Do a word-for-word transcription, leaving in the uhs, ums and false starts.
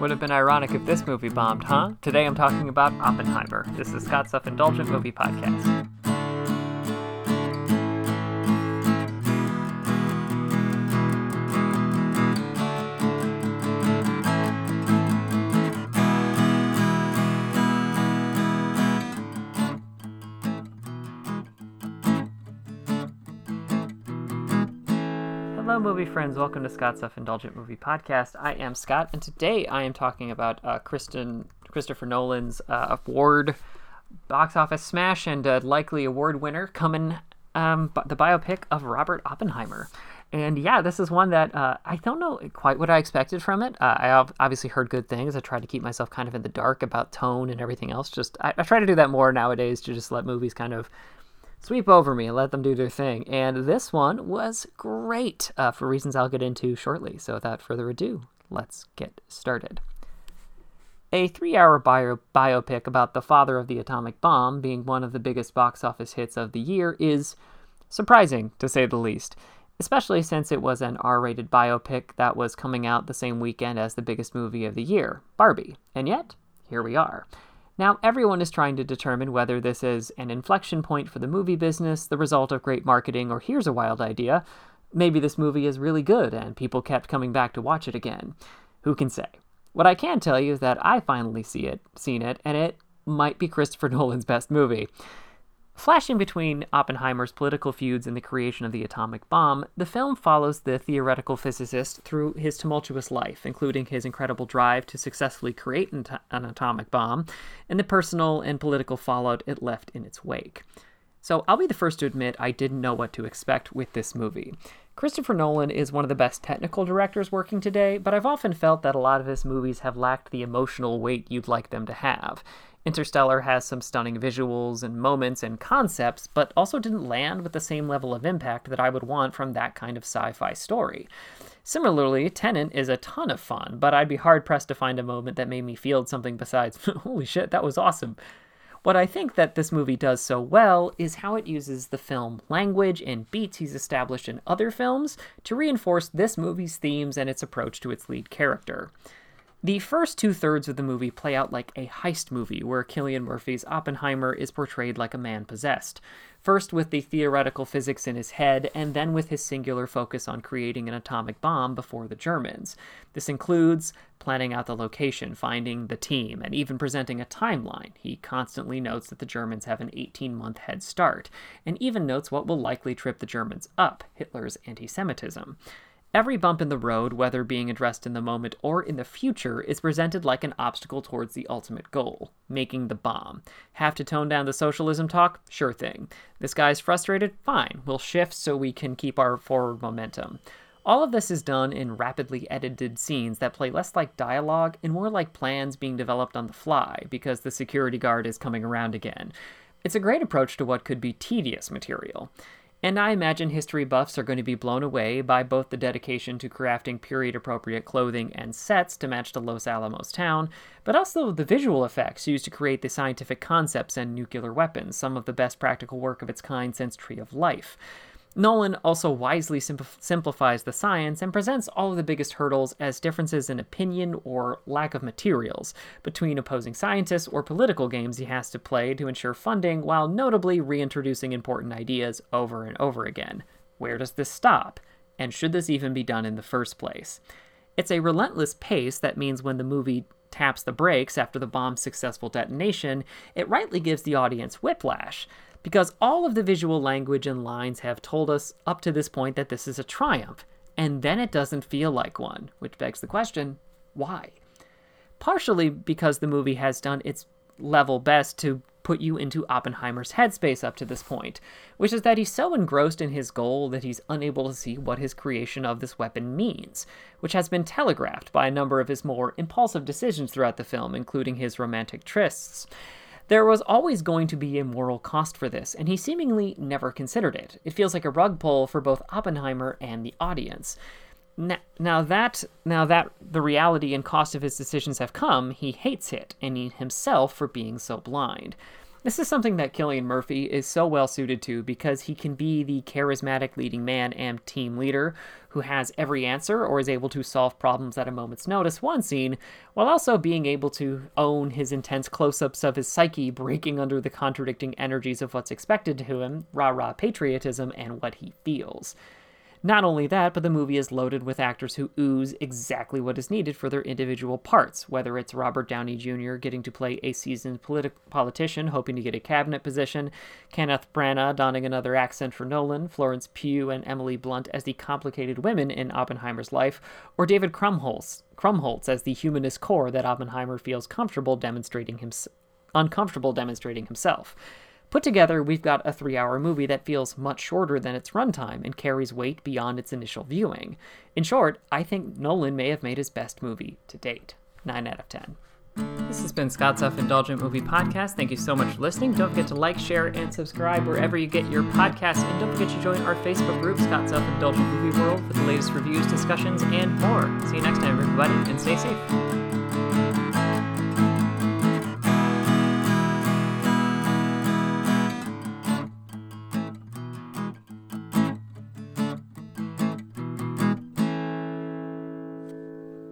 Would have been ironic if this movie bombed, huh? Today I'm talking about Oppenheimer. This is Scott's Self-Indulgent Movie Podcast. Hello, movie friends. Welcome to Scott's Self-Indulgent Movie Podcast. I am Scott, and today I am talking about uh, Kristen, Christopher Nolan's uh, award box office smash and uh, likely award winner coming, um, the biopic of Robert Oppenheimer. And yeah, this is one that uh, I don't know quite what I expected from it. Uh, I obviously heard good things. I tried to keep myself kind of in the dark about tone and everything else. Just I, I try to do that more nowadays, to just let movies kind of sweep over me and let them do their thing. And this one was great uh, for reasons I'll get into shortly. So without further ado, let's get started. A three-hour bio- biopic about the father of the atomic bomb being one of the biggest box office hits of the year is surprising, to say the least, especially since it was an R-rated biopic that was coming out the same weekend as the biggest movie of the year, Barbie. And yet, here we are. Now, everyone is trying to determine whether this is an inflection point for the movie business, the result of great marketing, or here's a wild idea. Maybe this movie is really good and people kept coming back to watch it again. Who can say? What I can tell you is that I finally see it, seen it, and it might be Christopher Nolan's best movie. Flashing between Oppenheimer's political feuds and the creation of the atomic bomb, the film follows the theoretical physicist through his tumultuous life, including his incredible drive to successfully create an, an atomic bomb, and the personal and political fallout it left in its wake. So I'll be the first to admit I didn't know what to expect with this movie. Christopher Nolan is one of the best technical directors working today, but I've often felt that a lot of his movies have lacked the emotional weight you'd like them to have. Interstellar has some stunning visuals and moments and concepts, but also didn't land with the same level of impact that I would want from that kind of sci-fi story. Similarly, Tenet is a ton of fun, but I'd be hard-pressed to find a moment that made me feel something besides, holy shit, that was awesome. What I think that this movie does so well is how it uses the film language and beats he's established in other films to reinforce this movie's themes and its approach to its lead character. The first two-thirds of the movie play out like a heist movie, where Cillian Murphy's Oppenheimer is portrayed like a man possessed, first with the theoretical physics in his head, and then with his singular focus on creating an atomic bomb before the Germans. This includes planning out the location, finding the team, and even presenting a timeline. He constantly notes that the Germans have an eighteen-month head start, and even notes what will likely trip the Germans up, Hitler's anti-Semitism. Every bump in the road, whether being addressed in the moment or in the future, is presented like an obstacle towards the ultimate goal, making the bomb. Have to tone down the socialism talk? Sure thing. This guy's frustrated? Fine. We'll shift so we can keep our forward momentum. All of this is done in rapidly edited scenes that play less like dialogue and more like plans being developed on the fly because the security guard is coming around again. It's a great approach to what could be tedious material. And I imagine history buffs are going to be blown away by both the dedication to crafting period-appropriate clothing and sets to match the Los Alamos town, but also the visual effects used to create the scientific concepts and nuclear weapons, some of the best practical work of its kind since Tree of Life. Nolan also wisely sim- simplifies the science and presents all of the biggest hurdles as differences in opinion or lack of materials between opposing scientists or political games he has to play to ensure funding, while notably reintroducing important ideas over and over again. Where does this stop? And should this even be done in the first place? It's a relentless pace that means when the movie taps the brakes after the bomb's successful detonation, it rightly gives the audience whiplash. Because all of the visual language and lines have told us up to this point that this is a triumph, and then it doesn't feel like one, which begs the question, why? Partially because the movie has done its level best to put you into Oppenheimer's headspace up to this point, which is that he's so engrossed in his goal that he's unable to see what his creation of this weapon means, which has been telegraphed by a number of his more impulsive decisions throughout the film, including his romantic trysts. There was always going to be a moral cost for this, and he seemingly never considered it. It feels like a rug pull for both Oppenheimer and the audience. Now, now that now that the reality and cost of his decisions have come, he hates it, and he himself for being so blind. This is something that Cillian Murphy is so well suited to because he can be the charismatic leading man and team leader who has every answer or is able to solve problems at a moment's notice one scene, while also being able to own his intense close-ups of his psyche breaking under the contradicting energies of what's expected to him, rah-rah patriotism, and what he feels. Not only that, but the movie is loaded with actors who ooze exactly what is needed for their individual parts, whether it's Robert Downey Junior getting to play a seasoned politi- politician hoping to get a cabinet position, Kenneth Branagh donning another accent for Nolan, Florence Pugh and Emily Blunt as the complicated women in Oppenheimer's life, or David Krumholtz, Krumholtz as the humanist core that Oppenheimer feels comfortable demonstrating hims- uncomfortable demonstrating himself. Put together, we've got a three-hour movie that feels much shorter than its runtime and carries weight beyond its initial viewing. In short, I think Nolan may have made his best movie to date. nine out of ten. This has been Scott's Self-Indulgent Movie Podcast. Thank you so much for listening. Don't forget to like, share, and subscribe wherever you get your podcasts. And don't forget to join our Facebook group, Scott's Self-Indulgent Movie World, for the latest reviews, discussions, and more. See you next time, everybody, and stay safe.